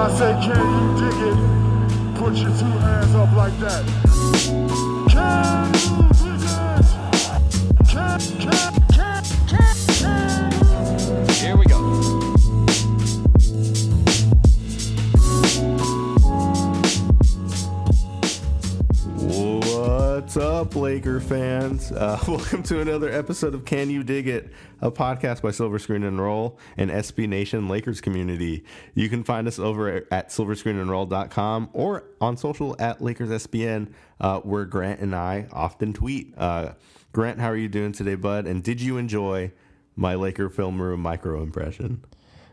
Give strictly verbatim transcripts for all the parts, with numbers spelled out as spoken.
I say, can you dig it? Put your two hands up like that. Can you dig it? Can, can, can, can, can. Here we go. What's up, Laker fans? Uh, welcome to another episode of Can You Dig It, a podcast by Silver Screen and Roll and S B Nation Lakers community. You can find us over at silver screen and roll dot com or on social at Lakers S B N, uh, where Grant and I often tweet. Uh, Grant, how are you doing today, bud? And did you enjoy my Laker film room micro impression?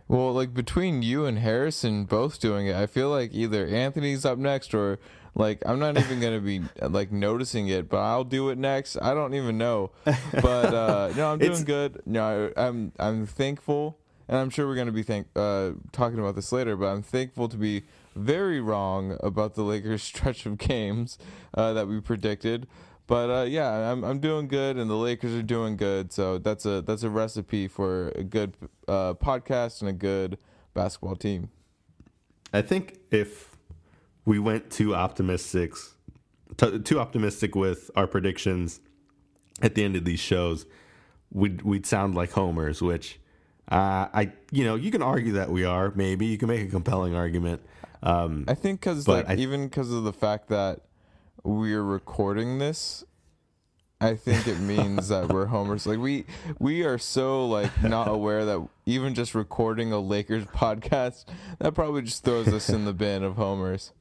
Well, like between you and Harrison both doing it, I feel like either Anthony's up next or... Like, I'm not even going to be, like, noticing it, but I'll do it next. I don't even know. But, uh, no, I'm doing it's, good. No, I, I'm I'm thankful, and I'm sure we're going to be thank, uh, talking about this later, but I'm thankful to be very wrong about the Lakers' stretch of games uh, that we predicted. But, uh, yeah, I'm I'm doing good, and the Lakers are doing good, so that's a, that's a recipe for a good uh, podcast and a good basketball team. I think if... We went too optimistic, t- too optimistic with our predictions at the end of these shows. We'd we'd sound like homers, which uh, I you know you can argue that we are. Maybe you can make a compelling argument. Um, I think because like, th- even because of the fact that we're recording this, I think it means that we're homers. Like we we are so like not aware that even just recording a Lakers podcast that probably just throws us in the bin of homers.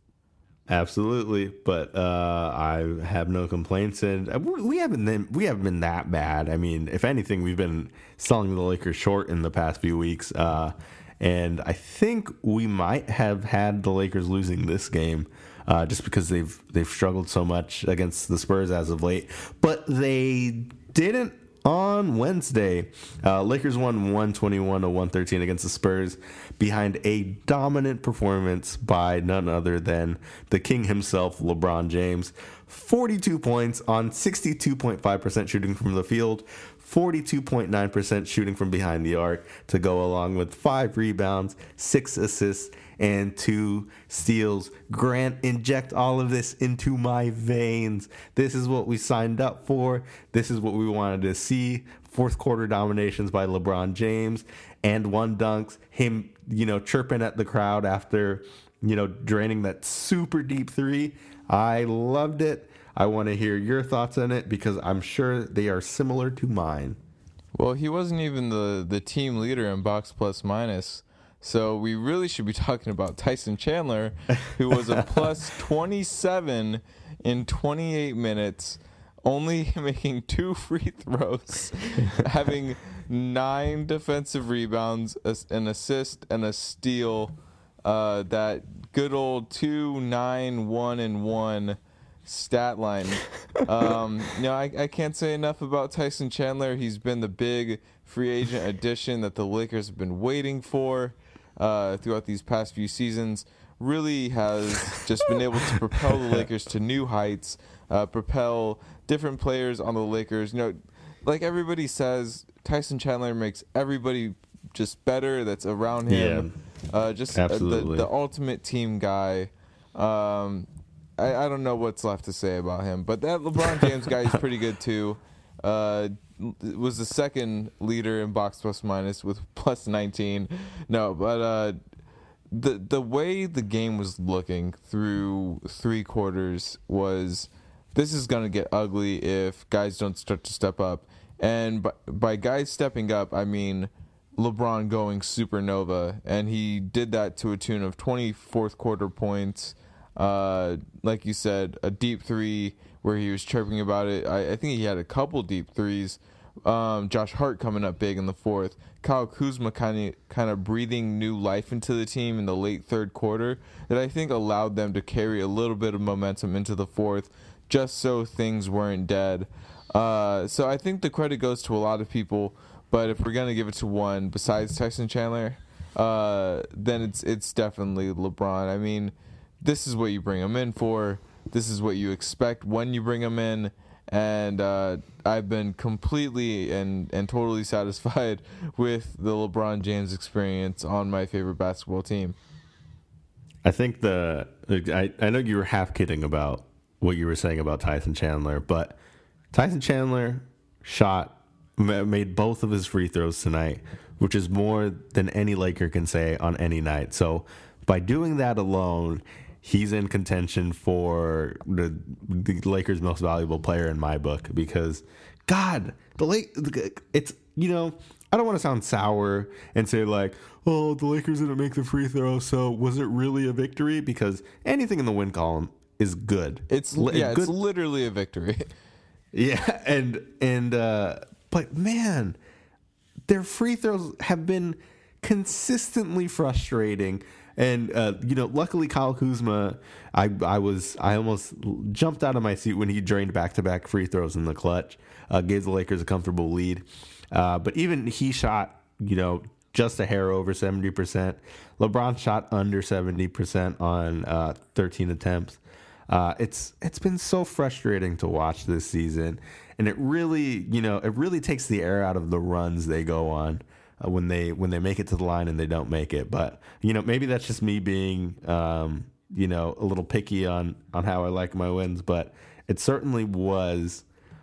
Absolutely, but uh, I have no complaints, and we haven't been, we haven't been that bad. I mean, if anything, we've been selling the Lakers short in the past few weeks, uh, and I think we might have had the Lakers losing this game uh, just because they've they've struggled so much against the Spurs as of late. But they didn't on Wednesday. Uh, Lakers won one twenty-one to one thirteen against the Spurs behind a dominant performance by none other than the king himself, LeBron James. forty-two points on sixty-two point five percent shooting from the field, forty-two point nine percent shooting from behind the arc to go along with five rebounds, six assists, and two steals. Grant, inject all of this into my veins. This is what we signed up for. This is what we wanted to see. Fourth quarter dominations by LeBron James and one dunks. Him, you know, chirping at the crowd after, you know, draining that super deep three. I loved it. I want to hear your thoughts on it because I'm sure they are similar to mine. Well, he wasn't even the, the team leader in box plus minus. So we really should be talking about Tyson Chandler, who was a plus twenty-seven in twenty-eight minutes, only making two free throws, having nine defensive rebounds, an assist, and a steal. Uh, that good old two nine one one stat line. Um, no, I, I can't say enough about Tyson Chandler. He's been the big free agent addition that the Lakers have been waiting for. Uh, throughout these past few seasons, really has just been able to propel the Lakers to new heights, uh, propel different players on the Lakers. You know, like everybody says, Tyson Chandler makes everybody just better that's around him. Yeah, uh, just uh, the, the ultimate team guy. Um, I, I don't know what's left to say about him, but that LeBron James guy is pretty good too. Uh, was the second leader in box plus minus with plus nineteen. No, but uh, the the way the game was looking through three quarters was this is going to get ugly if guys don't start to step up. And by, by guys stepping up, I mean LeBron going supernova. And he did that to a tune of twenty fourth quarter points. Uh, like you said, a deep three where he was chirping about it. I, I think he had a couple deep threes. Um, Josh Hart coming up big in the fourth. Kyle Kuzma kind of kind of breathing new life into the team in the late third quarter that I think allowed them to carry a little bit of momentum into the fourth just so things weren't dead. Uh, so I think the credit goes to a lot of people, but if we're going to give it to one besides Tyson Chandler, uh, then it's it's definitely LeBron. I mean, this is what you bring him in for. This is what you expect when you bring him in. And uh, I've been completely and, and totally satisfied with the LeBron James experience on my favorite basketball team. I think the I, I know you were half kidding about what you were saying about Tyson Chandler, but Tyson Chandler shot made both of his free throws tonight, which is more than any Laker can say on any night. So by doing that alone, he's in contention for the, the Lakers' most valuable player in my book because, God, the Lake, it's, you know, I don't want to sound sour and say like, oh, the Lakers didn't make the free throw, so was it really a victory? Because anything in the win column is good. It's L- yeah, good. It's literally a victory. Yeah, and and uh, but man, their free throws have been consistently frustrating. And uh, you know, luckily Kyle Kuzma, I I was I almost jumped out of my seat when he drained back-to-back free throws in the clutch, uh, gave the Lakers a comfortable lead. Uh, but even he shot, you know, just a hair over seventy percent. LeBron shot under seventy percent on uh, thirteen attempts. Uh, it's it's been so frustrating to watch this season, and it really, you know, it really takes the air out of the runs they go on. When they when they make it to the line and they don't make it. But, you know, maybe that's just me being, um, you know, a little picky on, on how I like my wins. But it certainly was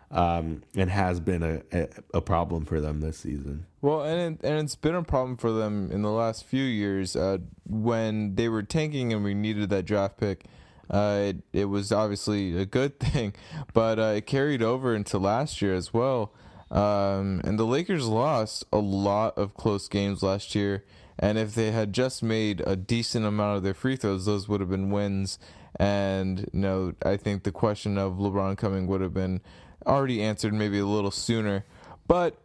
um, and has been a, a, a problem for them this season. Well, and, it, and it's been a problem for them in the last few years. Uh, when they were tanking and we needed that draft pick, uh, it, it was obviously a good thing. But uh, it carried over into last year as well. Um, and the Lakers lost a lot of close games last year, and if they had just made a decent amount of their free throws, those would have been wins. And you know, I think the question of LeBron coming would have been already answered maybe a little sooner. But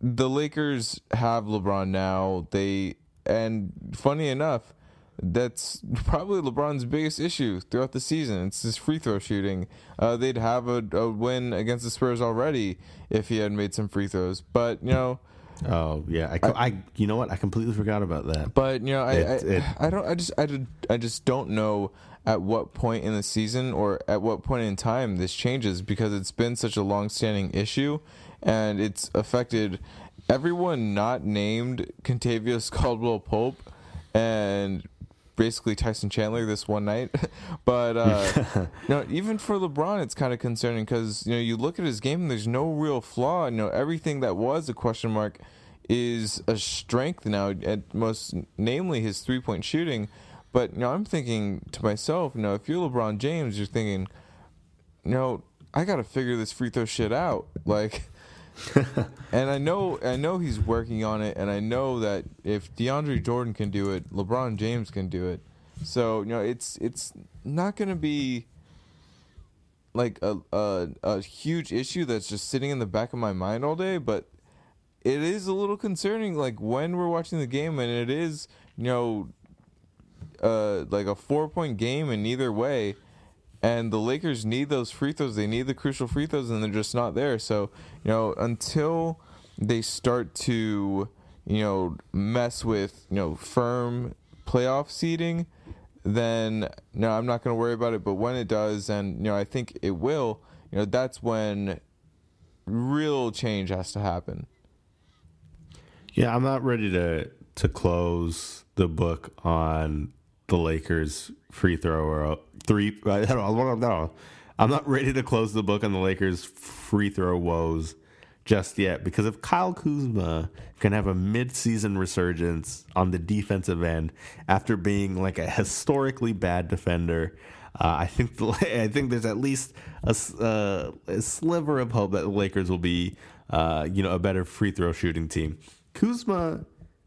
the Lakers have LeBron now. They and funny enough, that's probably LeBron's biggest issue throughout the season. It's his free throw shooting. Uh, they'd have a, a win against the Spurs already if he had made some free throws. But, you know... Oh, yeah. I, I, I you know what? I completely forgot about that. But, you know, I it, I, it, I don't I just I, did, I just don't know at what point in the season or at what point in time this changes because it's been such a long-standing issue and it's affected everyone not named Kentavious Caldwell Pope and basically Tyson Chandler this one night. But uh, you know, even for LeBron, it's kind of concerning because you know you look at his game and there's no real flaw. You know, everything that was a question mark is a strength now, at most namely his three-point shooting. But you know, I'm thinking to myself, you know, if you're LeBron James, you're thinking, you know, I got to figure this free throw shit out. Like, and I know I know he's working on it, and I know that if DeAndre Jordan can do it, LeBron James can do it. So, you know, it's it's not going to be like a, a a huge issue that's just sitting in the back of my mind all day, but it is a little concerning, like, when we're watching the game, and it is, you know, uh, like a four-point game in either way. And the Lakers need those free throws. They need the crucial free throws, and they're just not there. So, you know, until they start to, you know, mess with, you know, firm playoff seeding, then, no, I'm not going to worry about it. But when it does, and, you know, I think it will, you know, that's when real change has to happen. Yeah, I'm not ready to, to close the book on the Lakers free throw or three. I don't know. I'm not ready to close the book on the Lakers free throw woes just yet because if Kyle Kuzma can have a midseason resurgence on the defensive end after being like a historically bad defender, uh, I think the, I think there's at least a, uh, a sliver of hope that the Lakers will be, uh, you know, a better free throw shooting team. Kuzma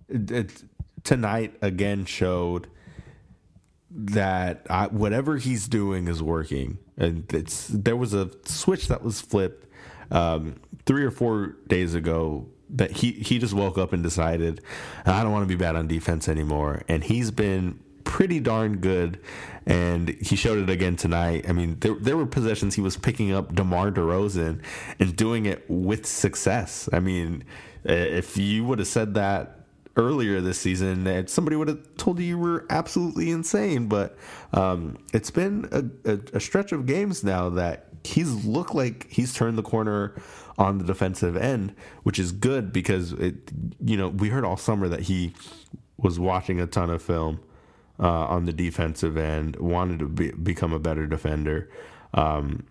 it, tonight again showed that I, whatever he's doing is working, and it's there was a switch that was flipped um, three or four days ago that he he just woke up and decided I don't want to be bad on defense anymore, and he's been pretty darn good, and he showed it again tonight. I mean, there there were possessions he was picking up DeMar DeRozan and doing it with success. I mean, if you would have said that earlier this season, that somebody would have told you you were absolutely insane. But um, it's been a, a, a stretch of games now that he's looked like he's turned the corner on the defensive end, which is good because it, you know, we heard all summer that he was watching a ton of film uh, on the defensive end, wanted to be, become a better defender. Um,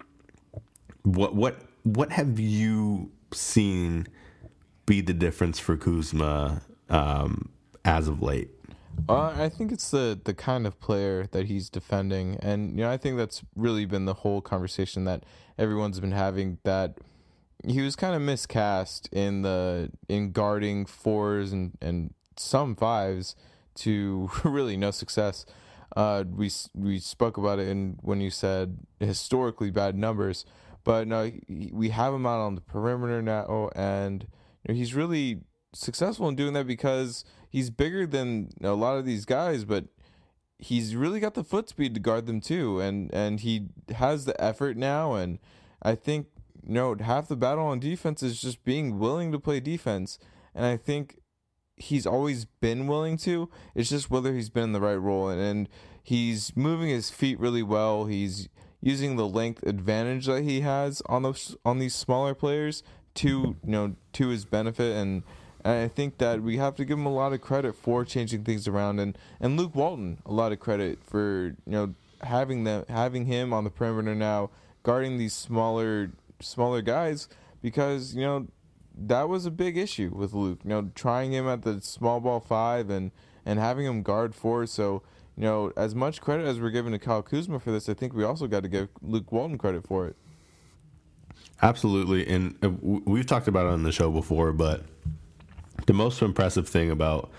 what what what have you seen be the difference for Kuzma um, as of late? Uh, I think it's the, the kind of player that he's defending. And, you know, I think that's really been the whole conversation that everyone's been having, that he was kind of miscast in the in guarding fours and, and some fives to really no success. Uh, we we spoke about it in when you said historically bad numbers. But, no, we have him out on the perimeter now, and you know, he's really successful in doing that because he's bigger than a lot of these guys, but he's really got the foot speed to guard them too, and and he has the effort now. And I think, you know, half the battle on defense is just being willing to play defense, and I think he's always been willing to. It's just whether he's been in the right role, and, and he's moving his feet really well. He's using the length advantage that he has on those on these smaller players to, you know, to his benefit. And And I think that we have to give him a lot of credit for changing things around, and, and Luke Walton a lot of credit for, you know, having them having him on the perimeter now, guarding these smaller smaller guys, because, you know, that was a big issue with Luke. You know, trying him at the small ball five and, and having him guard four. So, you know, as much credit as we're giving to Kyle Kuzma for this, I think we also got to give Luke Walton credit for it. Absolutely, and we've talked about it on the show before, but the most impressive thing about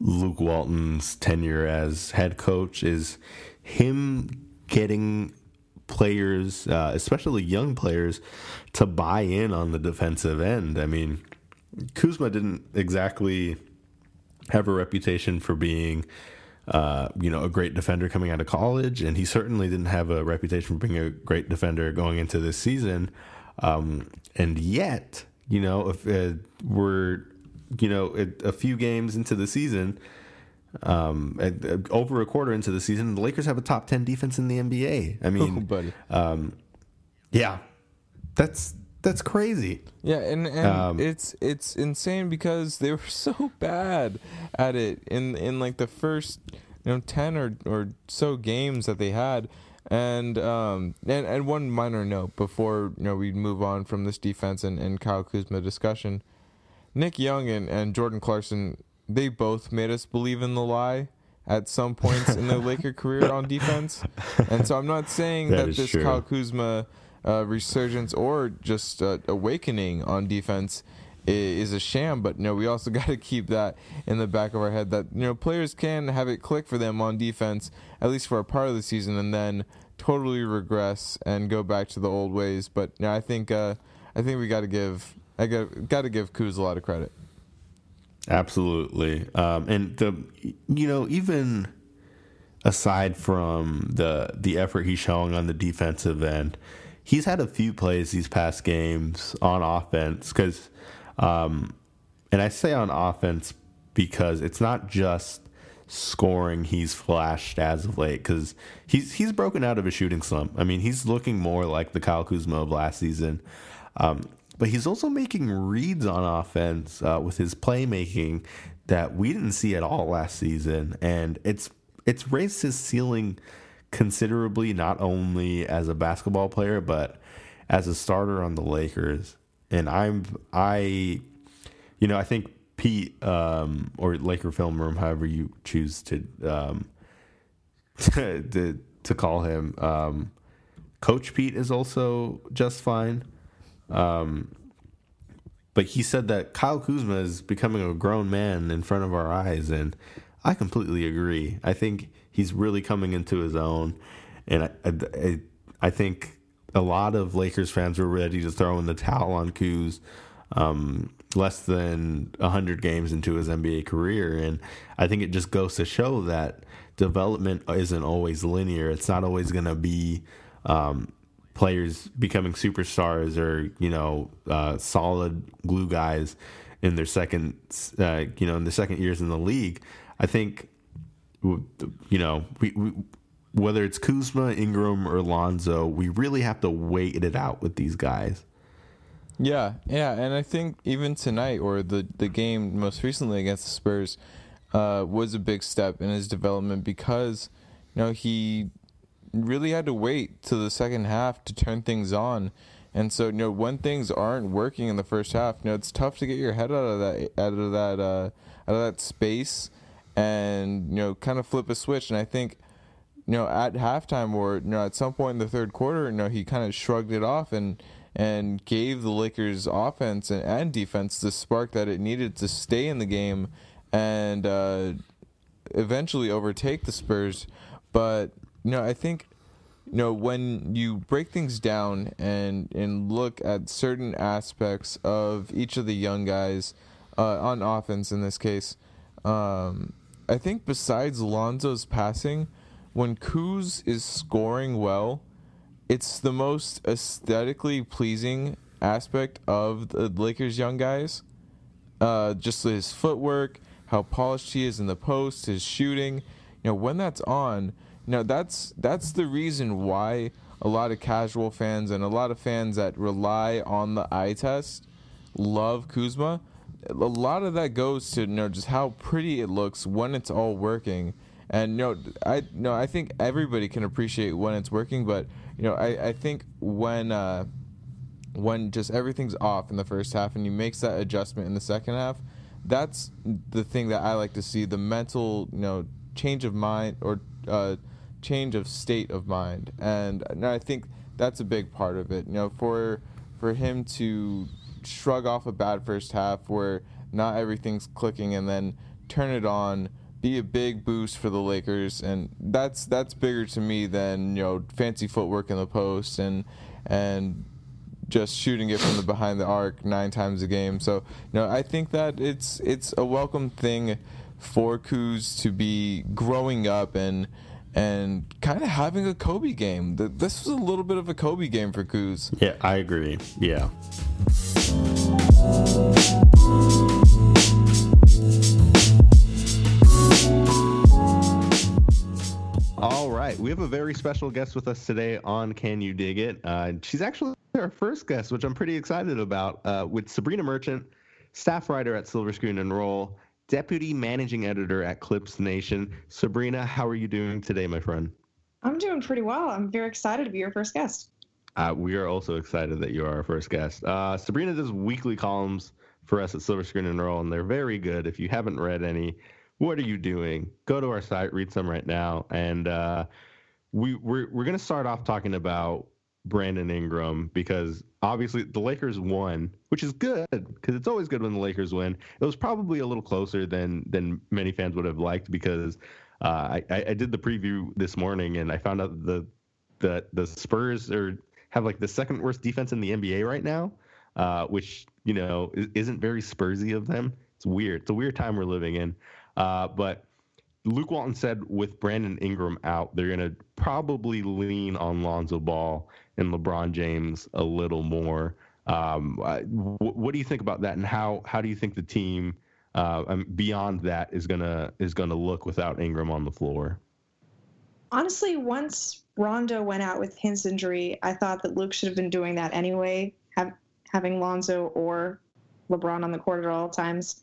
Luke Walton's tenure as head coach is him getting players, uh, especially young players, to buy in on the defensive end. I mean, Kuzma didn't exactly have a reputation for being, uh, you know, a great defender coming out of college, and he certainly didn't have a reputation for being a great defender going into this season. Um, and yet, you know, if uh, we're... You know, a few games into the season, um, over a quarter into the season, the Lakers have a top ten defense in the N B A. I mean, oh, buddy. Um, yeah, that's that's crazy. Yeah, and, and um, it's it's insane because they were so bad at it in in like the first, you know, ten or, or so games that they had. And um and, and one minor note before, you know, we move on from this defense and, and Kyle Kuzma discussion. Nick Young and, and Jordan Clarkson, they both made us believe in the lie at some points in their Laker career on defense. And so I'm not saying that, that this true. Kyle Kuzma uh, resurgence or just uh, awakening on defense is a sham, but you know, we also got to keep that in the back of our head that, you know, players can have it click for them on defense, at least for a part of the season, and then totally regress and go back to the old ways. But you know, I think uh, I think we got to give... I got, got to give Kuz a lot of credit. Absolutely. Um, and, the you know, even aside from the the effort he's showing on the defensive end, he's had a few plays these past games on offense. Cause, um, and I say on offense because it's not just scoring he's flashed as of late, because he's, he's broken out of a shooting slump. I mean, he's looking more like the Kyle Kuzma of last season. Um But he's also making reads on offense uh, with his playmaking that we didn't see at all last season. And it's it's raised his ceiling considerably, not only as a basketball player, but as a starter on the Lakers. And I'm I, you know, I think Pete um, or Laker Film Room, however you choose to um, to, to call him, um, Coach Pete is also just fine. Um, but he said that Kyle Kuzma is becoming a grown man in front of our eyes, and I completely agree. I think he's really coming into his own, and I, I, I think a lot of Lakers fans were ready to throw in the towel on Kuz um, less than one hundred games into his N B A career, and I think it just goes to show that development isn't always linear. It's not always going to be... Um, players becoming superstars or, you know, uh, solid glue guys in their second, uh, you know, in their second years in the league. I think, you know, we, we, whether it's Kuzma, Ingram, or Lonzo, we really have to wait it out with these guys. Yeah, yeah, and I think even tonight or the, the game most recently against the Spurs, uh, was a big step in his development because, you know, he really had to wait till the second half to turn things on. And so, you know, when things aren't working in the first half, you know, it's tough to get your head out of that out of that uh, out of that space and, you know, kind of flip a switch. And I think, you know, at halftime or, you know, at some point in the third quarter, you know, he kind of shrugged it off and and gave the Lakers offense and, and defense the spark that it needed to stay in the game and uh, eventually overtake the Spurs. But, you know, I think, you know, when you break things down and, and look at certain aspects of each of the young guys uh, on offense in this case, um, I think besides Lonzo's passing, when Kuz is scoring well, it's the most aesthetically pleasing aspect of the Lakers' young guys. Uh, just his footwork, how polished he is in the post, his shooting. You know, when that's on, you know, that's that's the reason why a lot of casual fans and a lot of fans that rely on the eye test love Kuzma. A lot of that goes to, you know, just how pretty it looks when it's all working. And no, I no, I think everybody can appreciate when it's working, but you know, I, I think when uh, when just everything's off in the first half and he makes that adjustment in the second half, that's the thing that I like to see, the mental, you know, change of mind or uh, change of state of mind, and no, I think that's a big part of it. You know, for for him to shrug off a bad first half where not everything's clicking and then turn it on. Be a big boost for the Lakers, and that's that's bigger to me than, you know, fancy footwork in the post and and just shooting it from the behind the arc nine times a game. So, you know, I think that it's it's a welcome thing for Kuz to be growing up and and kind of having a Kobe game. This was a little bit of a Kobe game for Kuz. Yeah, I agree. Yeah. All right, we have a very special guest with us today on Can You Dig It? Uh, she's actually our first guest, which I'm pretty excited about, uh, with Sabreena Merchant, staff writer at Silver Screen and Roll, deputy managing editor at Clips Nation. Sabreena, how are you doing today, my friend? I'm doing pretty well. I'm very excited to be your first guest. Uh, we are also excited that you are our first guest. Uh, Sabreena does weekly columns for us at Silver Screen and Roll, and they're very good. If you haven't read any, what are you doing? Go to our site, read some right now. And uh, we, we're we're going to start off talking about Brandon Ingram because obviously the Lakers won, which is good because it's always good when the Lakers win. It was probably a little closer than than many fans would have liked because uh, I, I did the preview this morning and I found out the the, the Spurs are, have like the second worst defense in the N B A right now, uh, which, you know, isn't very Spursy of them. It's weird. It's a weird time we're living in. Uh, but Luke Walton said with Brandon Ingram out, they're going to probably lean on Lonzo Ball and LeBron James a little more. Um, uh, w- what do you think about that, and how, how do you think the team uh, um, beyond that is gonna is gonna look without Ingram on the floor? Honestly, once Rondo went out with his injury, I thought that Luke should have been doing that anyway, have, having Lonzo or LeBron on the court at all times,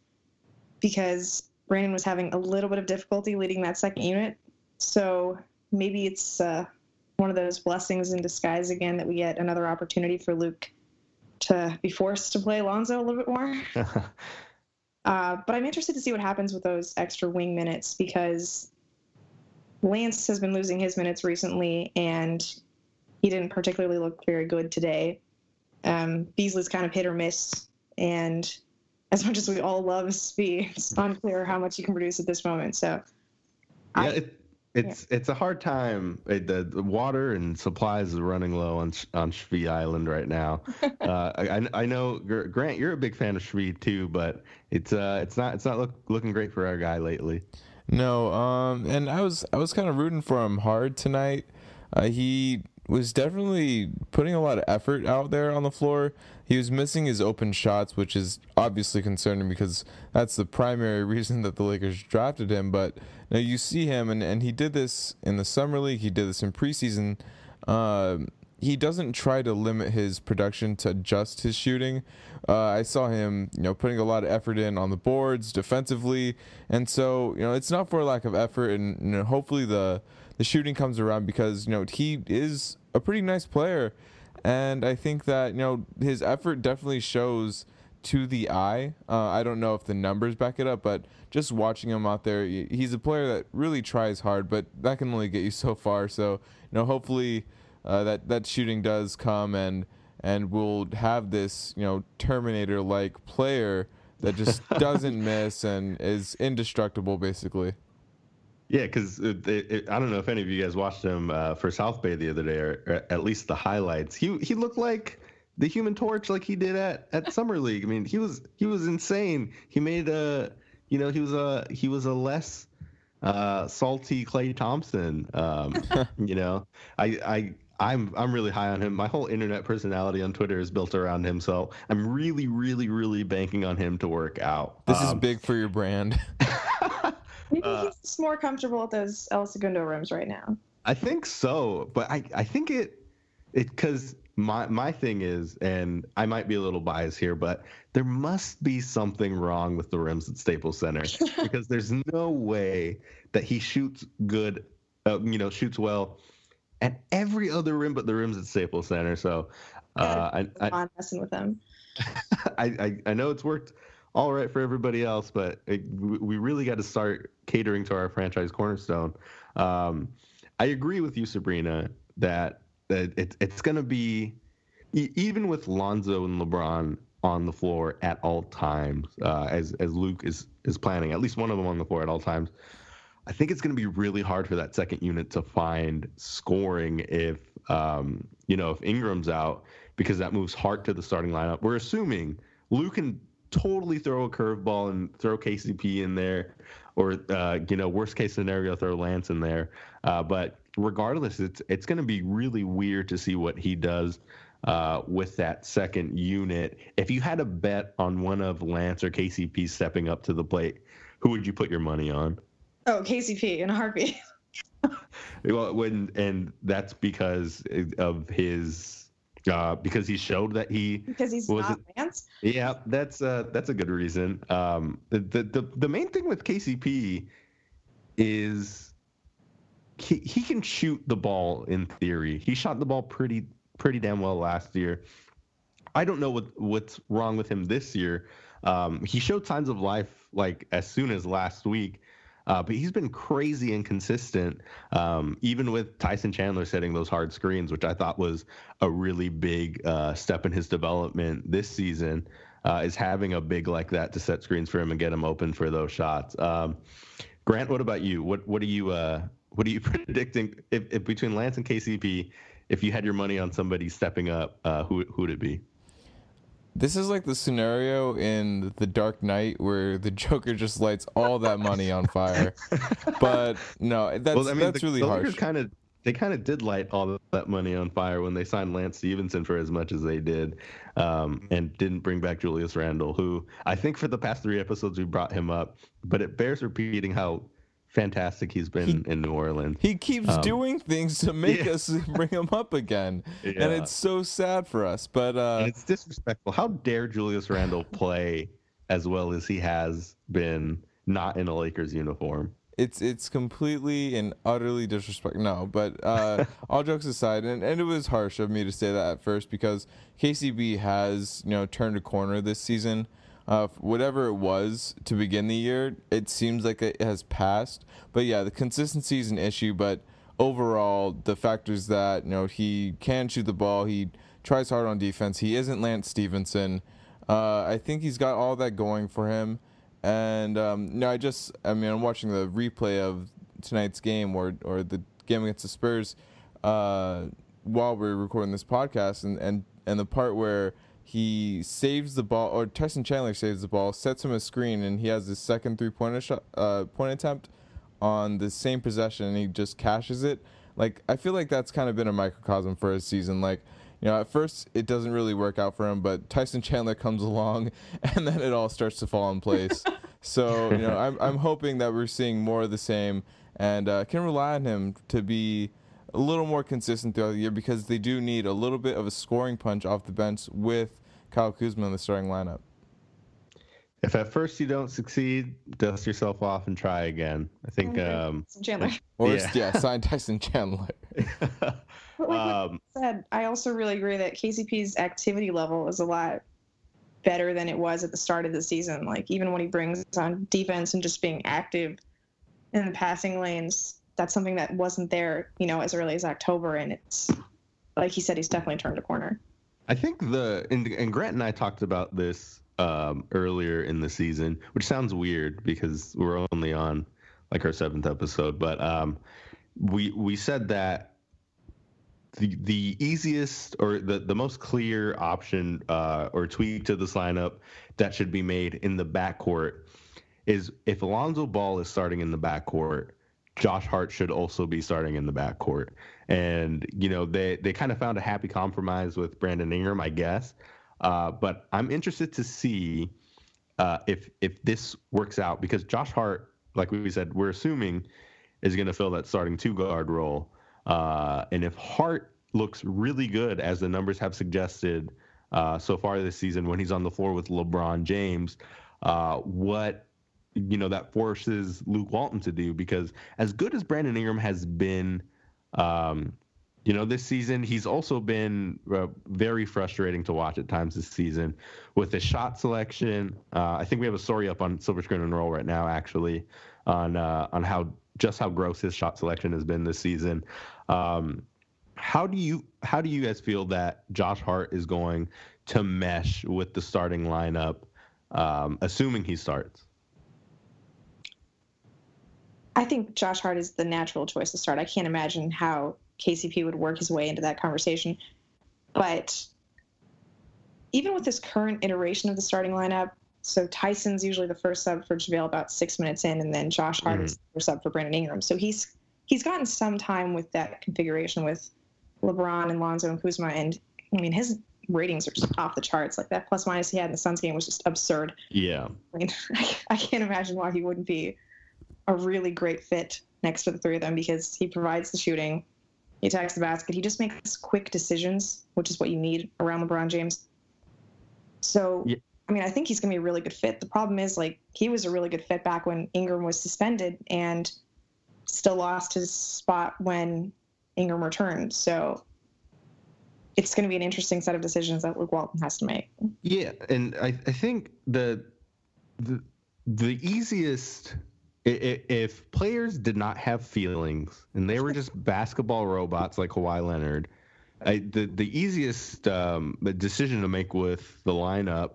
because Brandon was having a little bit of difficulty leading that second unit. So maybe it's uh, one of those blessings in disguise again that we get another opportunity for Luke to be forced to play Lonzo a little bit more. uh, but I'm interested to see what happens with those extra wing minutes because Lance has been losing his minutes recently and he didn't particularly look very good today. Um, Beasley's kind of hit or miss, and as much as we all love speed, it's unclear how much you can produce at this moment. So, yeah, I, it, it's yeah. it's a hard time. The, the water and supplies is running low on on Shvee Island right now. uh, I I know Grant, you're a big fan of Shvee too, but it's uh it's not it's not look, looking great for our guy lately. No, um, and I was I was kind of rooting for him hard tonight. Uh, he was definitely putting a lot of effort out there on the floor. He was missing his open shots, which is obviously concerning because that's the primary reason that the Lakers drafted him. But now you see him, and, and he did this in the summer league. He did this in preseason. Uh, he doesn't try to limit his production to just his shooting. Uh, I saw him, you know, putting a lot of effort in on the boards defensively, and so you know it's not for lack of effort. And you know, hopefully the the shooting comes around because you know he is a pretty nice player, and I think that you know his effort definitely shows to the eye. Uh, I don't know if the numbers back it up, but just watching him out there, he's a player that really tries hard, but that can only get you so far. So you know, hopefully. Uh, that that shooting does come, and and we'll have this you know Terminator-like player that just doesn't miss and is indestructible, basically. Yeah, because I don't know if any of you guys watched him uh, for South Bay the other day, or, or at least the highlights. He he looked like the Human Torch, like he did at, at Summer League. I mean, he was he was insane. He made a you know he was a he was a less uh, salty Klay Thompson. Um, you know, I I. I'm I'm really high on him. My whole internet personality on Twitter is built around him, so I'm really, really, really banking on him to work out. This um, is big for your brand. Maybe uh, he's more comfortable at those El Segundo rooms right now. I think so, but I, I think it it because my my thing is, and I might be a little biased here, but there must be something wrong with the rims at Staples Center because there's no way that he shoots good, uh, you know, shoots well. And every other rim, but the rims at Staples Center. So, uh, yeah, I, I, I'm messing with them. I, I, I know it's worked all right for everybody else, but it, we really got to start catering to our franchise cornerstone. Um, I agree with you, Sabreena, that, that it, it's going to be, even with Lonzo and LeBron on the floor at all times, uh, as as Luke is is planning, at least one of them on the floor at all times. I think it's going to be really hard for that second unit to find scoring if, um, you know, if Ingram's out, because that moves Hart to the starting lineup. We're assuming Lou can totally throw a curveball and throw K C P in there, or, uh, you know, worst case scenario, throw Lance in there. Uh, but regardless, it's it's going to be really weird to see what he does uh, with that second unit. If you had a bet on one of Lance or K C P stepping up to the plate, who would you put your money on? Oh, K C P in a heartbeat. Well, when and that's because of his, uh, because he showed that he because he's was not a, Lance. Yeah, that's uh, that's a good reason. Um, the, the the the main thing with K C P is he he can shoot the ball in theory. He shot the ball pretty pretty damn well last year. I don't know what what's wrong with him this year. Um, he showed signs of life like as soon as last week. Uh, but he's been crazy inconsistent, um, even with Tyson Chandler setting those hard screens, which I thought was a really big uh, step in his development this season, uh, is having a big like that to set screens for him and get him open for those shots. Um, Grant, what about you? What what are you uh, what are you predicting if, if between Lance and K C P? If you had your money on somebody stepping up, uh, who who would it be? This is like the scenario in The Dark Knight where the Joker just lights all that money on fire. But no, that's well, I mean, that's the, really the harsh. Kind of, they kind of did light all that money on fire when they signed Lance Stevenson for as much as they did, um, and didn't bring back Julius Randle, who I think for the past three episodes we brought him up, but it bears repeating how fantastic he's been he, in New Orleans. He keeps um, doing things to make yeah. us bring him up again, yeah. and it's so sad for us. But uh, and it's disrespectful. How dare Julius Randle play as well as he has been, not in a Lakers uniform? It's it's completely and utterly disrespectful. No, but uh, all jokes aside, and, and it was harsh of me to say that at first because K C B has you know turned a corner this season. Uh, whatever it was to begin the year, it seems like it has passed. But yeah, the consistency is an issue. But overall, the factors that you know he can shoot the ball, he tries hard on defense. He isn't Lance Stevenson. Uh, I think he's got all that going for him. And um, no, I just, I mean, I'm watching the replay of tonight's game or or the game against the Spurs uh, while we're recording this podcast, and and, and the part where he saves the ball, or Tyson Chandler saves the ball, sets him a screen, and he has his second three-pointer shot, uh, point attempt on the same possession, and he just cashes it. Like, I feel like that's kind of been a microcosm for his season. Like, you know, at first it doesn't really work out for him, but Tyson Chandler comes along, and then it all starts to fall in place. So, you know, I'm I'm hoping that we're seeing more of the same, and uh, can rely on him to be a little more consistent throughout the year, because they do need a little bit of a scoring punch off the bench with Kyle Kuzma in the starting lineup. If at first you don't succeed, dust yourself off and try again. I think um, Chandler. Or yeah, yeah sign Tyson Chandler. But like um, I said, I also really agree that K C P's activity level is a lot better than it was at the start of the season. Like, even when he brings on defense and just being active in the passing lanes, that's something that wasn't there, you know, as early as October. And it's like he said, he's definitely turned a corner. I think the and, and Grant and I talked about this um, earlier in the season, which sounds weird because we're only on like our seventh episode, but um, we we said that the the easiest or the, the most clear option uh, or tweak to this lineup that should be made in the backcourt is if Lonzo Ball is starting in the backcourt, Josh Hart should also be starting in the backcourt. And, you know, they, they kind of found a happy compromise with Brandon Ingram, I guess. Uh, but I'm interested to see uh, if if this works out, because Josh Hart, like we said, we're assuming is going to fill that starting two-guard role. Uh, and if Hart looks really good, as the numbers have suggested uh, so far this season, when he's on the floor with LeBron James, uh, what... you know, that forces Luke Walton to do, because as good as Brandon Ingram has been, um, you know, this season, he's also been uh, very frustrating to watch at times this season with his shot selection. Uh, I think we have a story up on Silver Screen and Roll right now, actually, on uh, on how just how gross his shot selection has been this season. Um, how do you how do you guys feel that Josh Hart is going to mesh with the starting lineup, um, assuming he starts? I think Josh Hart is the natural choice to start. I can't imagine how K C P would work his way into that conversation. But even with this current iteration of the starting lineup, so Tyson's usually the first sub for JaVale about six minutes in, and then Josh Hart mm-hmm. is the first sub for Brandon Ingram. So he's he's gotten some time with that configuration with LeBron and Lonzo and Kuzma. And, I mean, his ratings are just off the charts. Like, that plus-minus he had in the Suns game was just absurd. Yeah. I mean, I can't imagine why he wouldn't be a really great fit next to the three of them, because he provides the shooting, he attacks the basket, he just makes quick decisions, which is what you need around LeBron James. So, yeah. I mean, I think he's going to be a really good fit. The problem is, like, he was a really good fit back when Ingram was suspended and still lost his spot when Ingram returned. So it's going to be an interesting set of decisions that Luke Walton has to make. Yeah, and I, I think the the the easiest... if players did not have feelings and they were just basketball robots like Kawhi Leonard, I, the, the easiest um, the decision to make with the lineup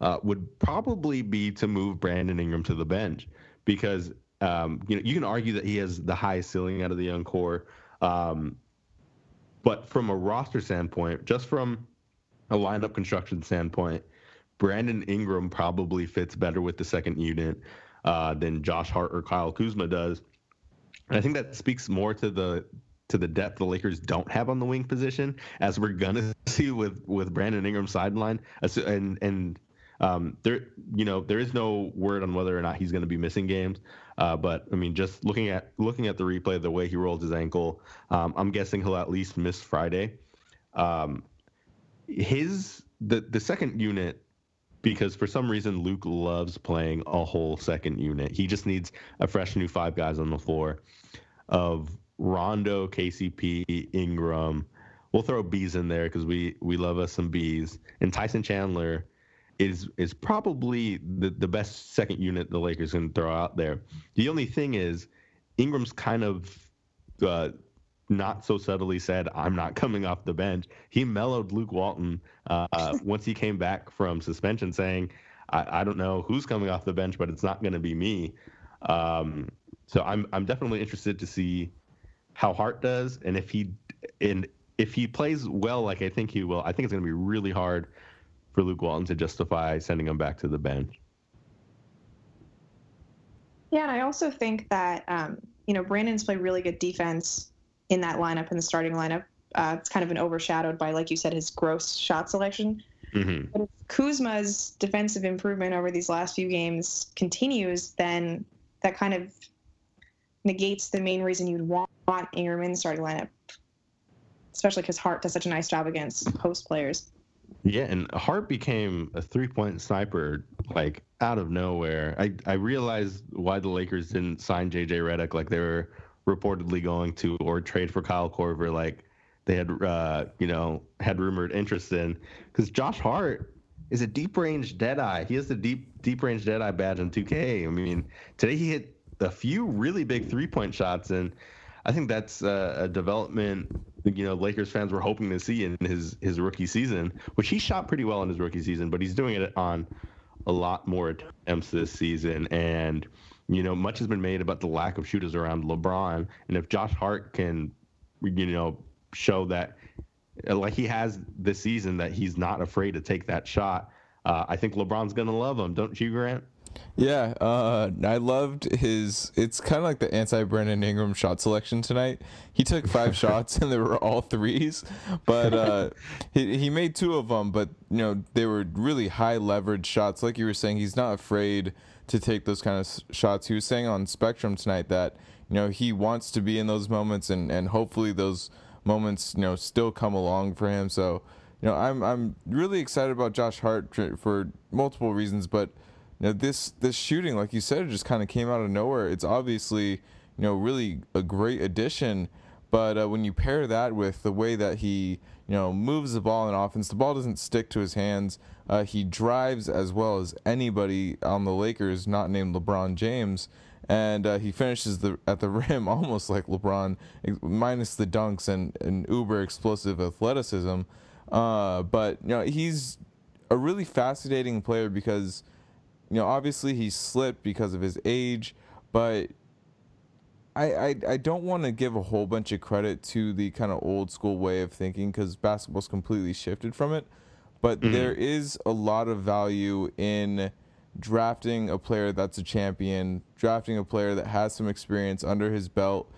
uh, would probably be to move Brandon Ingram to the bench, because um, you know, you can argue that he has the highest ceiling out of the young core. Um, but from a roster standpoint, just from a lineup construction standpoint, Brandon Ingram probably fits better with the second unit Uh, than Josh Hart or Kyle Kuzma does. And I think that speaks more to the to the depth the Lakers don't have on the wing position, as we're gonna see with, with Brandon Ingram's sideline. And and um, there you know there is no word on whether or not he's gonna be missing games. Uh, but I mean, just looking at looking at the replay, the way he rolled his ankle, um, I'm guessing he'll at least miss Friday. Um, his the the second unit. Because for some reason, Luke loves playing a whole second unit. He just needs a fresh new five guys on the floor of Rondo, K C P, Ingram. We'll throw bees in there because we, we love us some bees. And Tyson Chandler is is probably the, the best second unit the Lakers can throw out there. The only thing is Ingram's kind of uh, not so subtly said, I'm not coming off the bench. He mellowed Luke Walton uh, once he came back from suspension, saying, I, I don't know who's coming off the bench, but it's not going to be me. Um, so I'm I'm definitely interested to see how Hart does, and if he and if he plays well, like I think he will. I think it's going to be really hard for Luke Walton to justify sending him back to the bench. Yeah, and I also think that um, you know Brandon's played really good defense in that lineup, in the starting lineup. Uh, it's kind of been overshadowed by, like you said, his gross shot selection. Mm-hmm. But if Kuzma's defensive improvement over these last few games continues, then that kind of negates the main reason you'd want, want Ingram in the starting lineup, especially because Hart does such a nice job against post players. Yeah, and Hart became a three-point sniper, like, out of nowhere. I, I realized why the Lakers didn't sign J J Redick like they were reportedly going to, or trade for Kyle Korver like they had, uh, you know, had rumored interest in. Because Josh Hart is a deep-range deadeye. He has the deep deep-range deadeye badge in two K. I mean, today he hit a few really big three-point shots, and I think that's uh, a development – you know, Lakers fans were hoping to see in his, his rookie season, which he shot pretty well in his rookie season, but he's doing it on a lot more attempts this season. And, you know, much has been made about the lack of shooters around LeBron. And if Josh Hart can, you know, show that, like he has this season, that he's not afraid to take that shot, uh, I think LeBron's going to love him. Don't you, Grant? Yeah, uh, I loved his, it's kind of like the anti-Brandon Ingram shot selection tonight. He took five shots, and they were all threes, but uh, he, he made two of them, but you know they were really high-leverage shots. Like you were saying, he's not afraid to take those kind of shots. He was saying on Spectrum tonight that you know he wants to be in those moments, and, and hopefully those moments you know still come along for him. So you know I'm I'm really excited about Josh Hart for multiple reasons, but Now this this shooting, like you said, just kind of came out of nowhere. It's obviously, you know, really a great addition, but uh, when you pair that with the way that he, you know, moves the ball in offense, the ball doesn't stick to his hands. Uh, he drives as well as anybody on the Lakers, not named LeBron James, and uh, he finishes the at the rim almost like LeBron, minus the dunks and, and uber explosive athleticism. Uh, but you know, he's a really fascinating player because, you know, obviously he slipped because of his age, but I I, I don't want to give a whole bunch of credit to the kind of old school way of thinking because basketball's completely shifted from it. But mm-hmm. there is a lot of value in drafting a player that's a champion, drafting a player that has some experience under his belt,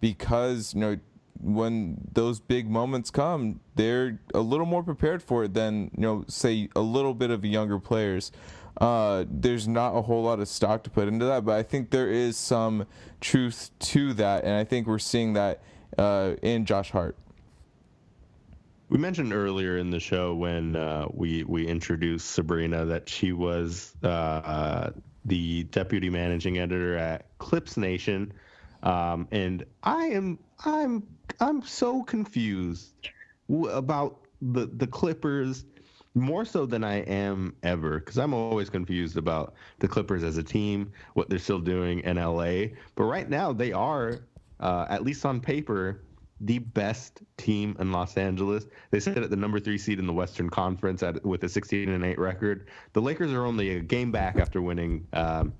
because you know when those big moments come, they're a little more prepared for it than you know say a little bit of younger players. Uh, there's not a whole lot of stock to put into that, but I think there is some truth to that, and I think we're seeing that uh, in Josh Hart. We mentioned earlier in the show when uh, we we introduced Sabreena that she was uh, uh, the deputy managing editor at Clips Nation, um, and I am I'm I'm so confused about the the Clippers. More so than I am ever, because I'm always confused about the Clippers as a team, what they're still doing in L A. But right now, they are, uh, at least on paper, the best team in Los Angeles. They sit at the number three seed in the Western Conference at, with a sixteen and eight record. The Lakers are only a game back after winning, um,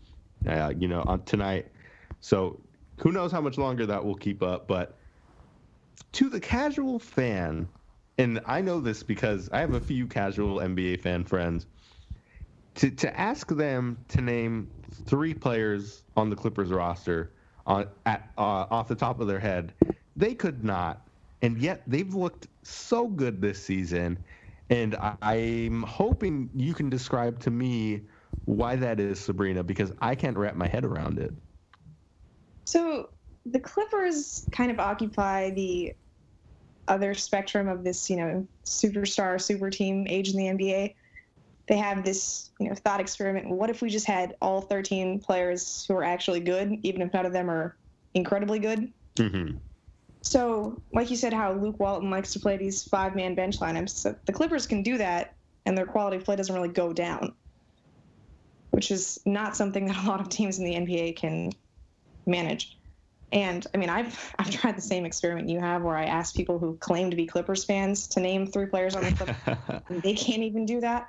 uh, you know, on tonight. So who knows how much longer that will keep up. But to the casual fan, and I know this because I have a few casual N B A fan friends, to to ask them to name three players on the Clippers roster on, at, uh, off the top of their head, they could not. And yet they've looked so good this season. And I, I'm hoping you can describe to me why that is, Sabreena, because I can't wrap my head around it. So the Clippers kind of occupy the other spectrum of this, you know, superstar, super team age in the N B A. They have this, you know, thought experiment. What if we just had all thirteen players who are actually good, even if none of them are incredibly good? Mm-hmm. So, like you said, how Luke Walton likes to play these five-man bench lineups. So the Clippers can do that, and their quality of play doesn't really go down, which is not something that a lot of teams in the N B A can manage. And, I mean, I've I've tried the same experiment you have where I ask people who claim to be Clippers fans to name three players on the Clippers, and they can't even do that.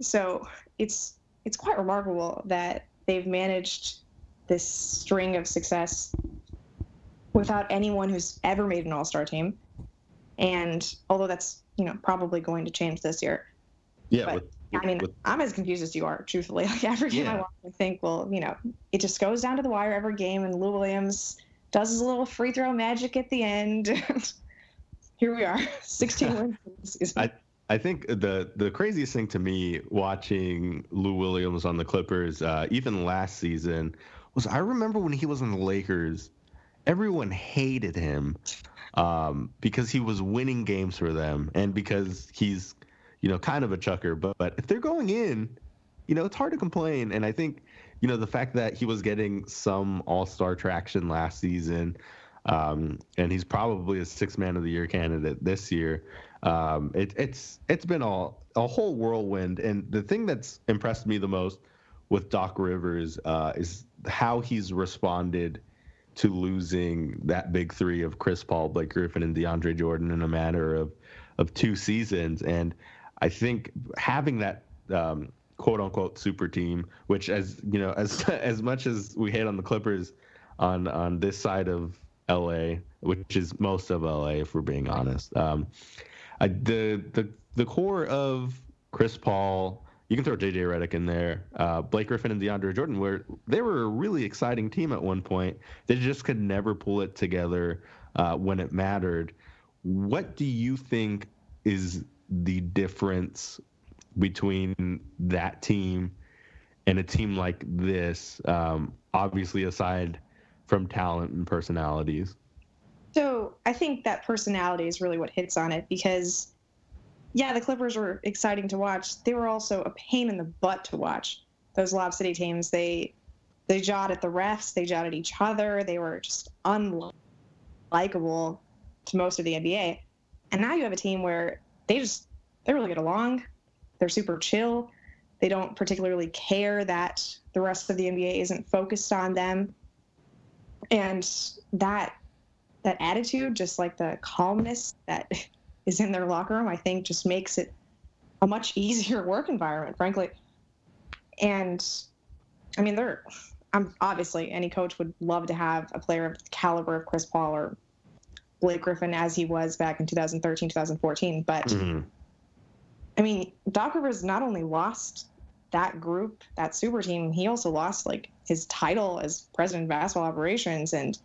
So it's it's quite remarkable that they've managed this string of success without anyone who's ever made an all-star team. And although that's, you know, probably going to change this year. Yeah. But, with, with, I mean, with... I'm as confused as you are, truthfully. Like, every game yeah. I watch, I think, well, you know, it just goes down to the wire every game, and Lou Williams does his little free throw magic at the end. Here we are, sixteen wins this season. I, I think the the craziest thing to me watching Lou Williams on the Clippers, uh, even last season, was I remember when he was on the Lakers, everyone hated him um, because he was winning games for them and because he's, you know, kind of a chucker. But, but if they're going in, you know, it's hard to complain. And I think, you know, the fact that he was getting some all-star traction last season um, and he's probably a sixth man of the year candidate this year, um, it, it's it's been all, a whole whirlwind. And the thing that's impressed me the most with Doc Rivers uh, is how he's responded to losing that big three of Chris Paul, Blake Griffin, and DeAndre Jordan in a matter of, of two seasons. And I think having that um, quote-unquote super team, which as you know, as as much as we hate on the Clippers on, on this side of L A, which is most of L A if we're being honest, um, I, the, the the core of Chris Paul, you can throw J J Redick in there. Uh, Blake Griffin and DeAndre Jordan, where they were a really exciting team at one point. They just could never pull it together uh, when it mattered. What do you think is the difference between that team and a team like this, um, obviously aside from talent and personalities? So I think that personality is really what hits on it because – yeah, the Clippers were exciting to watch. They were also a pain in the butt to watch. Those Lob City teams, they they jawed at the refs, they jawed at each other. They were just unlikable to most of the N B A. And now you have a team where they just, they really get along. They're super chill. They don't particularly care that the rest of the N B A isn't focused on them. And that that attitude, just like the calmness that is in their locker room, I think just makes it a much easier work environment, frankly. And I mean, they're I'm obviously any coach would love to have a player of the caliber of Chris Paul or Blake Griffin as he was back in two thousand thirteen, two thousand fourteen. But mm-hmm. I mean, Doc Rivers not only lost that group, that super team, he also lost like his title as president of basketball operations. And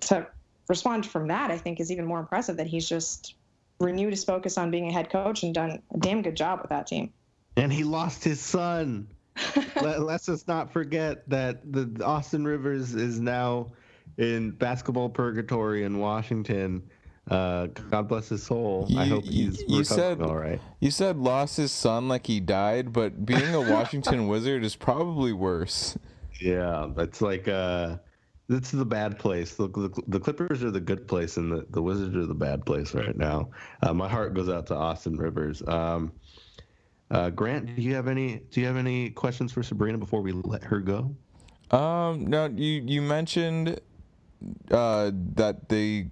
to respond from that, I think is even more impressive that he's just renewed his focus on being a head coach and done a damn good job with that team. And he lost his son. Let, let's just not forget that the, the Austin Rivers is now in basketball purgatory in Washington. Uh, God bless his soul. You, I hope he's you, you said, all right. You said lost his son like he died, but being a Washington Wizard is probably worse. Yeah, that's like uh, it's the bad place. The, the, the Clippers are the good place, and the, the Wizards are the bad place right now. Uh, my heart goes out to Austin Rivers. Um, uh, Grant, do you have any? Do you have any questions for Sabreena before we let her go? Um, no. You you mentioned uh, that the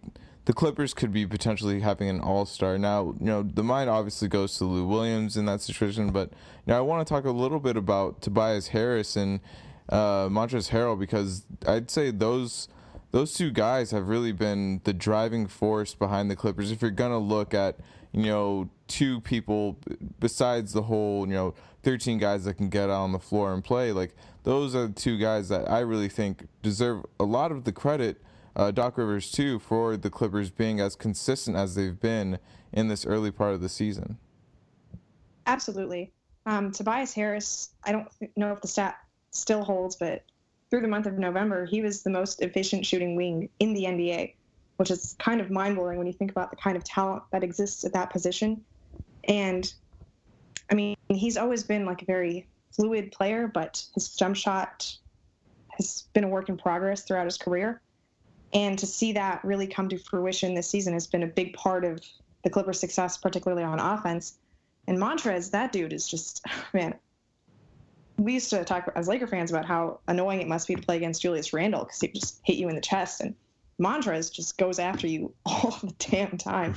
the Clippers could be potentially having an All-Star. Now, you know, the mind obviously goes to Lou Williams in that situation, but you know, I want to talk a little bit about Tobias Harris and Uh, Montrezl Harrell, because I'd say those those two guys have really been the driving force behind the Clippers. If you're gonna look at, you know, two people besides the whole, you know, thirteen guys that can get out on the floor and play, like those are the two guys that I really think deserve a lot of the credit. Uh, Doc Rivers too, for the Clippers being as consistent as they've been in this early part of the season. Absolutely, um, Tobias Harris. I don't know if the stat still holds, but through the month of November, he was the most efficient shooting wing in the N B A, which is kind of mind-blowing when you think about the kind of talent that exists at that position. And, I mean, he's always been like a very fluid player, but his jump shot has been a work in progress throughout his career. And to see that really come to fruition this season has been a big part of the Clippers' success, particularly on offense. And Montrez, that dude is just, man, we used to talk as Laker fans about how annoying it must be to play against Julius Randle because he just hit you in the chest, and Montrez just goes after you all the damn time.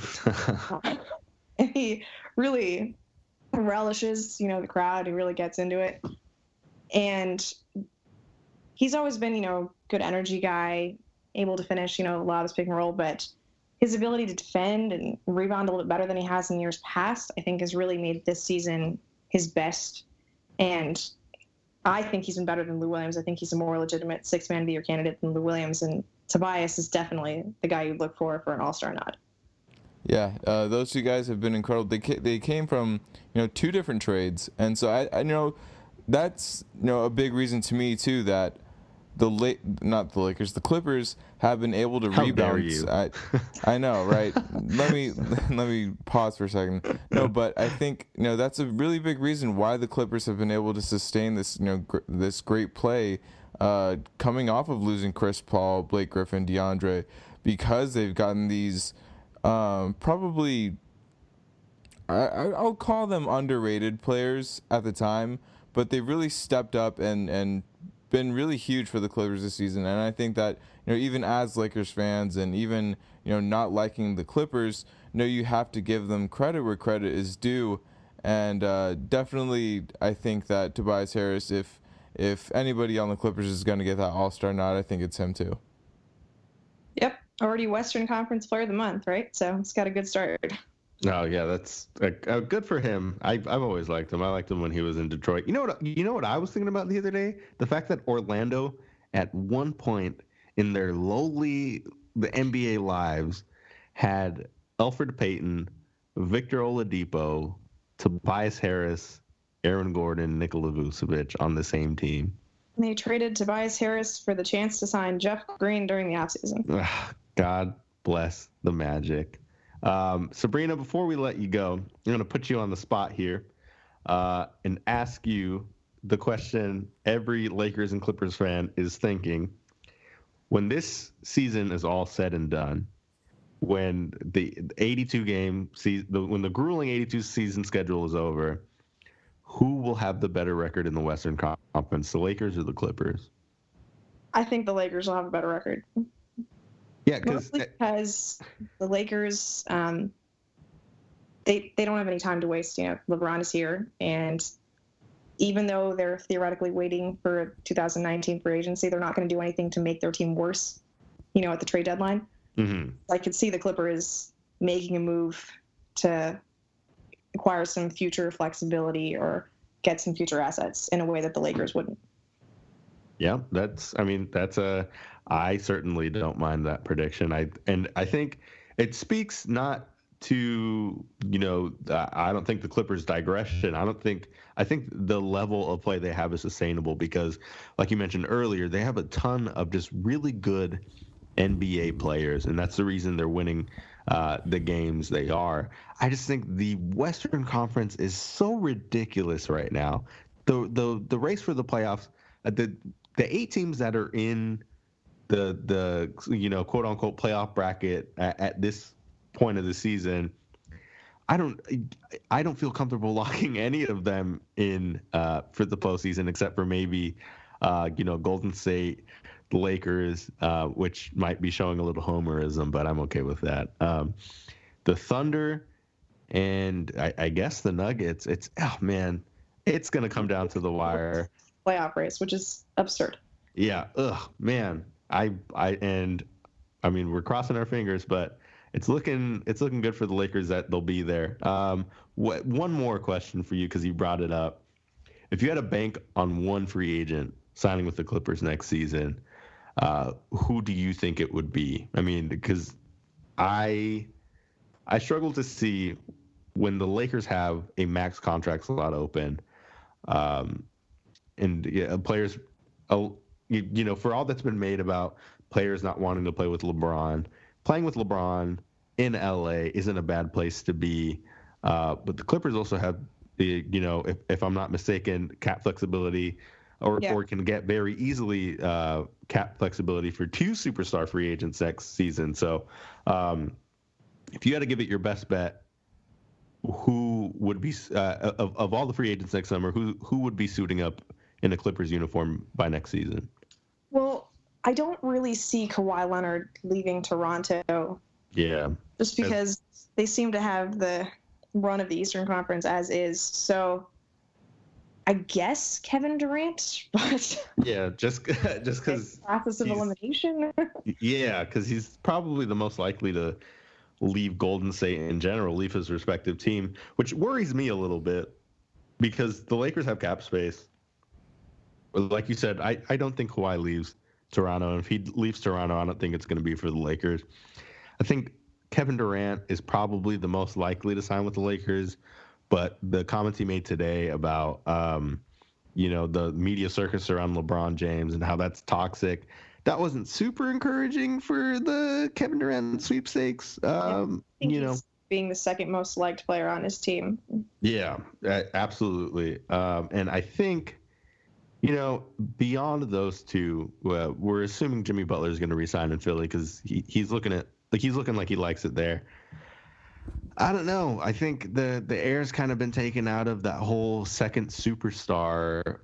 And he really relishes, you know, the crowd. He really gets into it. And he's always been, you know, good energy guy, able to finish, you know, a lot of his pick and roll, but his ability to defend and rebound a little bit better than he has in years past, I think has really made this season his best. And I think he's been better than Lou Williams. I think he's a more legitimate sixth man of the year candidate than Lou Williams, and Tobias is definitely the guy you'd look for for an All-Star nod. Yeah, uh, those two guys have been incredible. They ca- they came from, you know, two different trades, and so I, I know that's, you know, a big reason to me too that the La- not the Lakers, the Clippers have been able to How rebound. Dare you. I, I know, right? let me let me pause for a second. No, but I think you know that's a really big reason why the Clippers have been able to sustain this you know gr- this great play, uh, coming off of losing Chris Paul, Blake Griffin, DeAndre, because they've gotten these um, probably I, I'll call them underrated players at the time, but they really stepped up and and. been really huge for the Clippers this season, and I think that you know even as Lakers fans and even you know not liking the Clippers, you know you have to give them credit where credit is due, and uh, definitely I think that Tobias Harris, if if anybody on the Clippers is going to get that All-Star nod, I think it's him too. Yep, already Western Conference Player of the Month, right? So it's got a good start. Oh yeah, that's uh, uh, good for him. I, I've always liked him. I liked him when he was in Detroit. You know what? You know what I was thinking about the other day? The fact that Orlando, at one point in their lowly the N B A lives, had Elfrid Payton, Victor Oladipo, Tobias Harris, Aaron Gordon, Nikola Vucevic on the same team. And they traded Tobias Harris for the chance to sign Jeff Green during the offseason. God bless the Magic. Um, Sabreena, before we let you go, I'm going to put you on the spot here uh, and ask you the question every Lakers and Clippers fan is thinking. When this season is all said and done, when the eighty-two game season, when the grueling eighty-two season schedule is over, who will have the better record in the Western Conference, the Lakers or the Clippers? I think the Lakers will have a better record. Yeah, because because the Lakers, um, they they don't have any time to waste. You know, LeBron is here, and even though they're theoretically waiting for two thousand nineteen free agency, they're not going to do anything to make their team worse. You know, at the trade deadline, mm-hmm. I could see the Clippers making a move to acquire some future flexibility or get some future assets in a way that the Lakers wouldn't. Yeah, that's. I mean, that's a. I certainly don't mind that prediction. I and I think it speaks not to, you know, I don't think the Clippers' digression. I don't think I think the level of play they have is sustainable because, like you mentioned earlier, they have a ton of just really good N B A players, and that's the reason they're winning uh, the games they are. I just think the Western Conference is so ridiculous right now. The the the race for the playoffs, the the eight teams that are in the the you know quote unquote playoff bracket at, at this point of the season, I don't I don't feel comfortable locking any of them in uh, for the postseason except for maybe uh, you know Golden State, the Lakers, uh, which might be showing a little homerism, but I'm okay with that. Um, the Thunder and I, I guess the Nuggets. It's oh man, it's gonna come down to the wire. Playoff race, which is absurd. Yeah, ugh, man. I I and I mean we're crossing our fingers, but it's looking it's looking good for the Lakers that they'll be there. Um, what one more question for you because you brought it up. If you had a bank on one free agent signing with the Clippers next season, uh, who do you think it would be? I mean, because I I struggle to see when the Lakers have a max contract slot open, um, and yeah, players. Oh, You, you know, for all that's been made about players not wanting to play with LeBron, playing with LeBron in L A isn't a bad place to be. Uh, but the Clippers also have the, you know, if, if I'm not mistaken, cap flexibility or, yeah. or can get very easily uh, cap flexibility for two superstar free agents next season. So um, if you had to give it your best bet, who would be uh, of, of all the free agents next summer, who who would be suiting up in a Clippers uniform by next season? Well, I don't really see Kawhi Leonard leaving Toronto. Yeah. Just because as, they seem to have the run of the Eastern Conference as is. So I guess Kevin Durant, but yeah, just just cuz process of elimination. Yeah, cuz he's probably the most likely to leave Golden State in general, leave his respective team, which worries me a little bit because the Lakers have cap space. Like you said, I, I don't think Kawhi leaves Toronto. And if he leaves Toronto, I don't think it's going to be for the Lakers. I think Kevin Durant is probably the most likely to sign with the Lakers. But the comments he made today about um, you know, the media circus around LeBron James and how that's toxic. That wasn't super encouraging for the Kevin Durant sweepstakes. Um, I think you know, he's being the second most liked player on his team. Yeah, absolutely. Um, and I think, you know, beyond those two, uh, we're assuming Jimmy Butler is going to resign in Philly because he, he's looking at like he's looking like he likes it there. I don't know. I think the the air's kind of been taken out of that whole second superstar,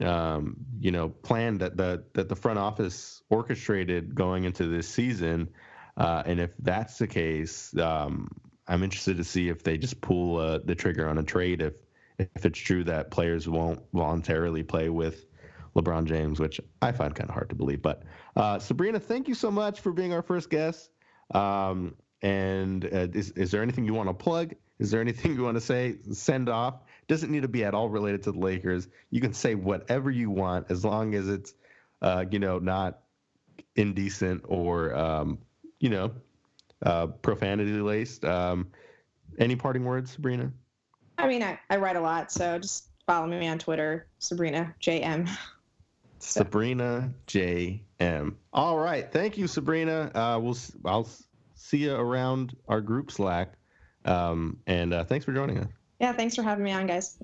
um, you know, plan that the that the front office orchestrated going into this season. Uh, and if that's the case, um, I'm interested to see if they just pull uh, the trigger on a trade if if it's true that players won't voluntarily play with LeBron James, which I find kind of hard to believe. But uh, Sabreena, thank you so much for being our first guest. Um, and uh, is, is there anything you want to plug? Is there anything you want to say? Send off. Doesn't need to be at all related to the Lakers. You can say whatever you want as long as it's, uh, you know, not indecent or, um, you know, uh, profanity laced. Um, any parting words, Sabreena? I mean, I, I write a lot, so just follow me on Twitter, Sabreena J M. So. Sabreena J M. All right, thank you, Sabreena. Uh, we'll I'll see you around our group Slack, um, and uh, thanks for joining us. Yeah, thanks for having me on, guys.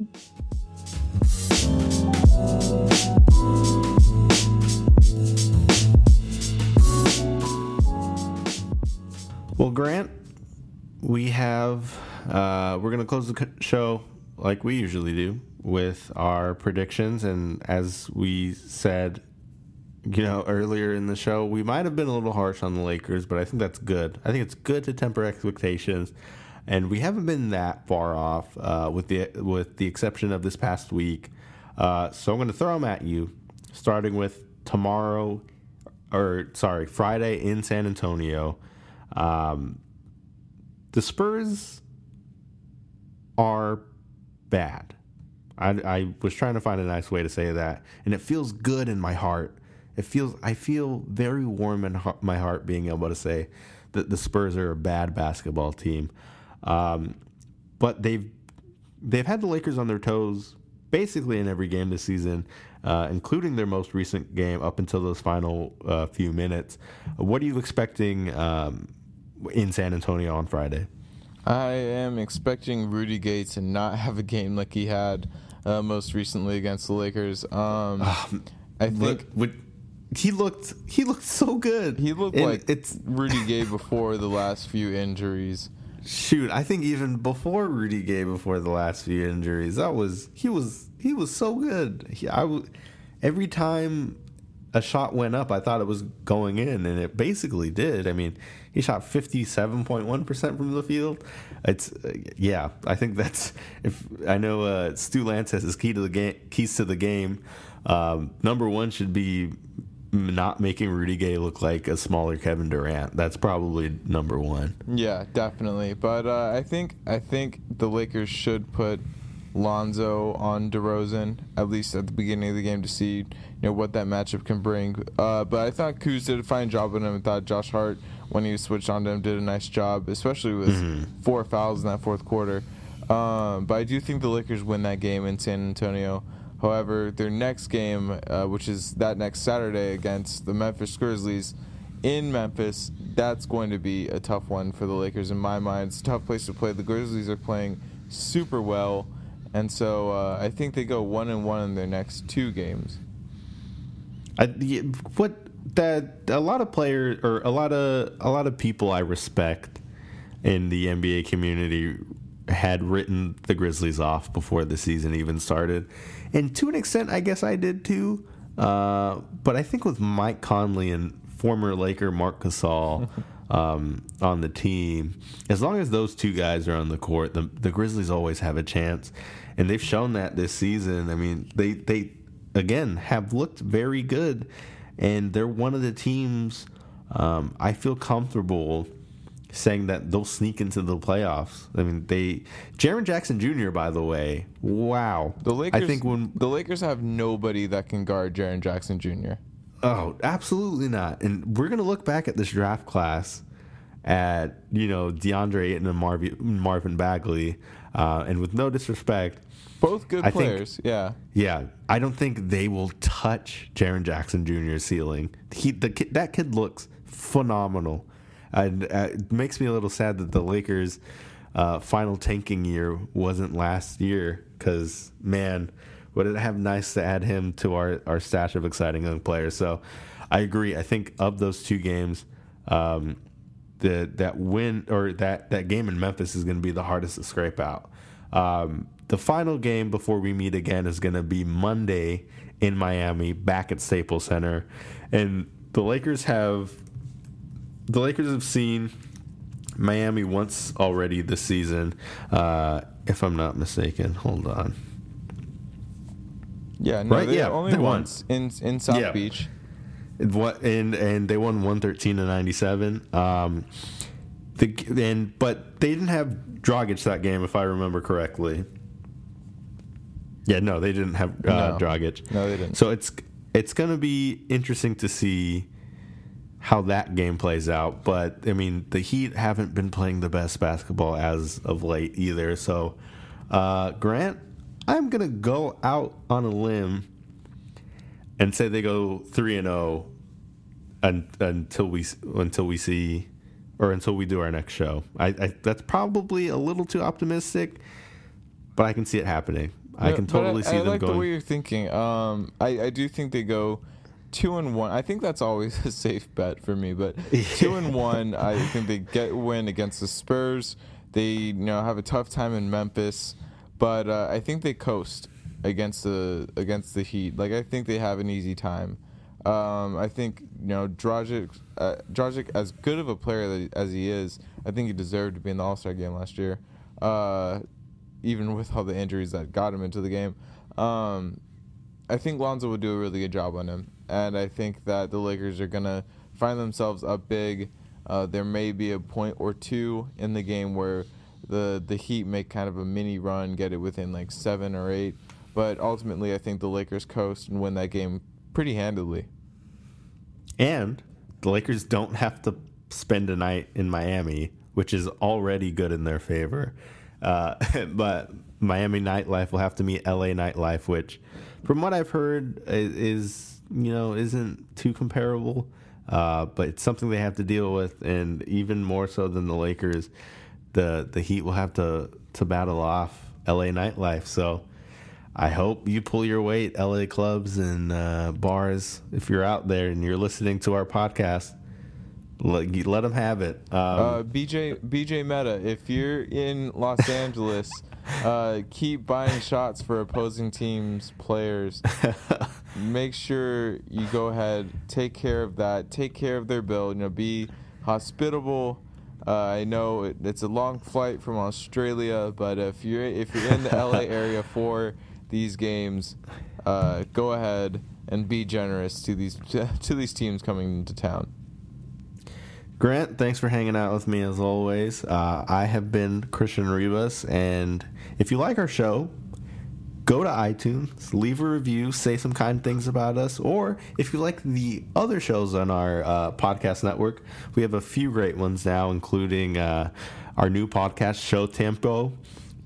Well, Grant, we have. Uh, we're going to close the show like we usually do with our predictions. And as we said, you know, earlier in the show, we might have been a little harsh on the Lakers, but I think that's good. I think it's good to temper expectations. And we haven't been that far off uh, with the with the exception of this past week. Uh, so I'm going to throw them at you, starting with tomorrow or sorry, Friday in San Antonio. Um, the Spurs are bad. I, I was trying to find a nice way to say that, and it feels good in my heart. It feels I feel very warm in ha- my heart being able to say that the Spurs are a bad basketball team. Um, but they've they've had the Lakers on their toes basically in every game this season, uh, including their most recent game up until those final uh, few minutes. What are you expecting um, in San Antonio on Friday? I am expecting Rudy Gay to not have a game like he had uh, most recently against the Lakers. Um, um, I think look, he looked he looked so good. He looked and like it's Rudy Gay before the last few injuries. Shoot, I think even before Rudy Gay, before the last few injuries, that was he was he was so good. He, I w- every time a shot went up, I thought it was going in, and it basically did. I mean. He shot fifty-seven point one percent from the field. It's uh, yeah, I think that's if I know uh, Stu Lance has his key to the game, keys to the game. Um, number one should be not making Rudy Gay look like a smaller Kevin Durant. That's probably number one. Yeah, definitely. But uh, I think I think the Lakers should put Lonzo on DeRozan at least at the beginning of the game to see you know what that matchup can bring. Uh, but I thought Kuz did a fine job on him. I thought Josh Hart, when he switched on to him, did a nice job, especially with mm-hmm. four fouls in that fourth quarter. Um, but I do think the Lakers win that game in San Antonio. However, their next game, uh, which is that next Saturday against the Memphis Grizzlies in Memphis, that's going to be a tough one for the Lakers in my mind. It's a tough place to play. The Grizzlies are playing super well, and so uh, I think they go one and one in their next two games. I, yeah, what... That a lot of players or a lot of a lot of people I respect in the N B A community had written the Grizzlies off before the season even started, and to an extent, I guess I did too. Uh, but I think with Mike Conley and former Laker Mark Gasol um, on the team, as long as those two guys are on the court, the, the Grizzlies always have a chance, and they've shown that this season. I mean, they they again have looked very good. And they're one of the teams um, I feel comfortable saying that they'll sneak into the playoffs. I mean, they Jaren Jackson Junior, by the way, wow. The Lakers, I think when the Lakers have nobody that can guard Jaren Jackson Junior Oh, absolutely not. And we're going to look back at this draft class at, you know, DeAndre Ayton and Marv- Marvin Bagley. Uh, and with no disrespect, both good I players. Think, yeah. Yeah. I don't think they will touch Jaren Jackson Junior's ceiling. He the kid, that kid looks phenomenal. And uh, it makes me a little sad that the Lakers' uh, final tanking year wasn't last year, because, man, would it have nice to add him to our, our stash of exciting young players. So I agree. I think of those two games, um, the that win or that, that game in Memphis is going to be the hardest to scrape out. Um, the final game before we meet again is going to be Monday in Miami, back at Staples Center. And the Lakers have... The Lakers have seen Miami once already this season, uh, if I'm not mistaken. Hold on. Yeah, no, right? they yeah, only they once in in South yeah. Beach. What and and they won one thirteen to ninety-seven. Um, the and but they didn't have Dragic that game, if I remember correctly. Yeah, no, they didn't have uh, no. Dragic. No, they didn't. So it's it's gonna be interesting to see how that game plays out. But, I mean, the Heat haven't been playing the best basketball as of late either. So, uh, Grant, I'm going to go out on a limb and say they go three and oh until we until we see or until we do our next show. I, I that's probably a little too optimistic, but I can see it happening. I no, can totally I, see I them like going. I like the way you're thinking. Um, I, I do think they go Two and one. I think that's always a safe bet for me. But two and one, I think they get win against the Spurs. They, you know, have a tough time in Memphis, but uh, I think they coast against the against the Heat. Like, I think they have an easy time. Um, I think, you know, Dragic, uh, Dragic, as good of a player that he, as he is, I think he deserved to be in the All-Star game last year, uh, even with all the injuries that got him into the game. Um, I think Lonzo would do a really good job on him. And I think that the Lakers are going to find themselves up big. Uh, there may be a point or two in the game where the, the Heat make kind of a mini run, get it within like seven or eight. But ultimately, I think the Lakers coast and win that game pretty handily. And the Lakers don't have to spend a night in Miami, which is already good in their favor. Uh, but Miami nightlife will have to meet L A nightlife, which from what I've heard is... you know, isn't too comparable, uh, but it's something they have to deal with, and even more so than the Lakers, the the Heat will have to, to battle off L A nightlife. So I hope you pull your weight, L A clubs and uh, bars, if you're out there and you're listening to our podcast, let, let them have it. Um, uh, B J B J Mehta, if you're in Los Angeles, uh, keep buying shots for opposing teams' players. Make sure you go ahead, take care of that, take care of their bill. You know, be hospitable. Uh, I know it, it's a long flight from Australia, but if you're if you're in the L A area for these games, uh, go ahead and be generous to these to these teams coming into town. Grant, thanks for hanging out with me as always. Uh, I have been Christian Rivas, and if you like our show, go to iTunes, leave a review, say some kind things about us, or if you like the other shows on our uh, podcast network, we have a few great ones now, including uh, our new podcast, Show Tempo.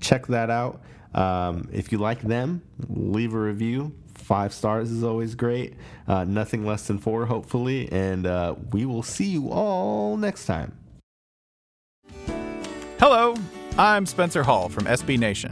Check that out. Um, if you like them, leave a review. Five stars is always great. Uh, nothing less than four, hopefully. And uh, we will see you all next time. Hello, I'm Spencer Hall from S B Nation.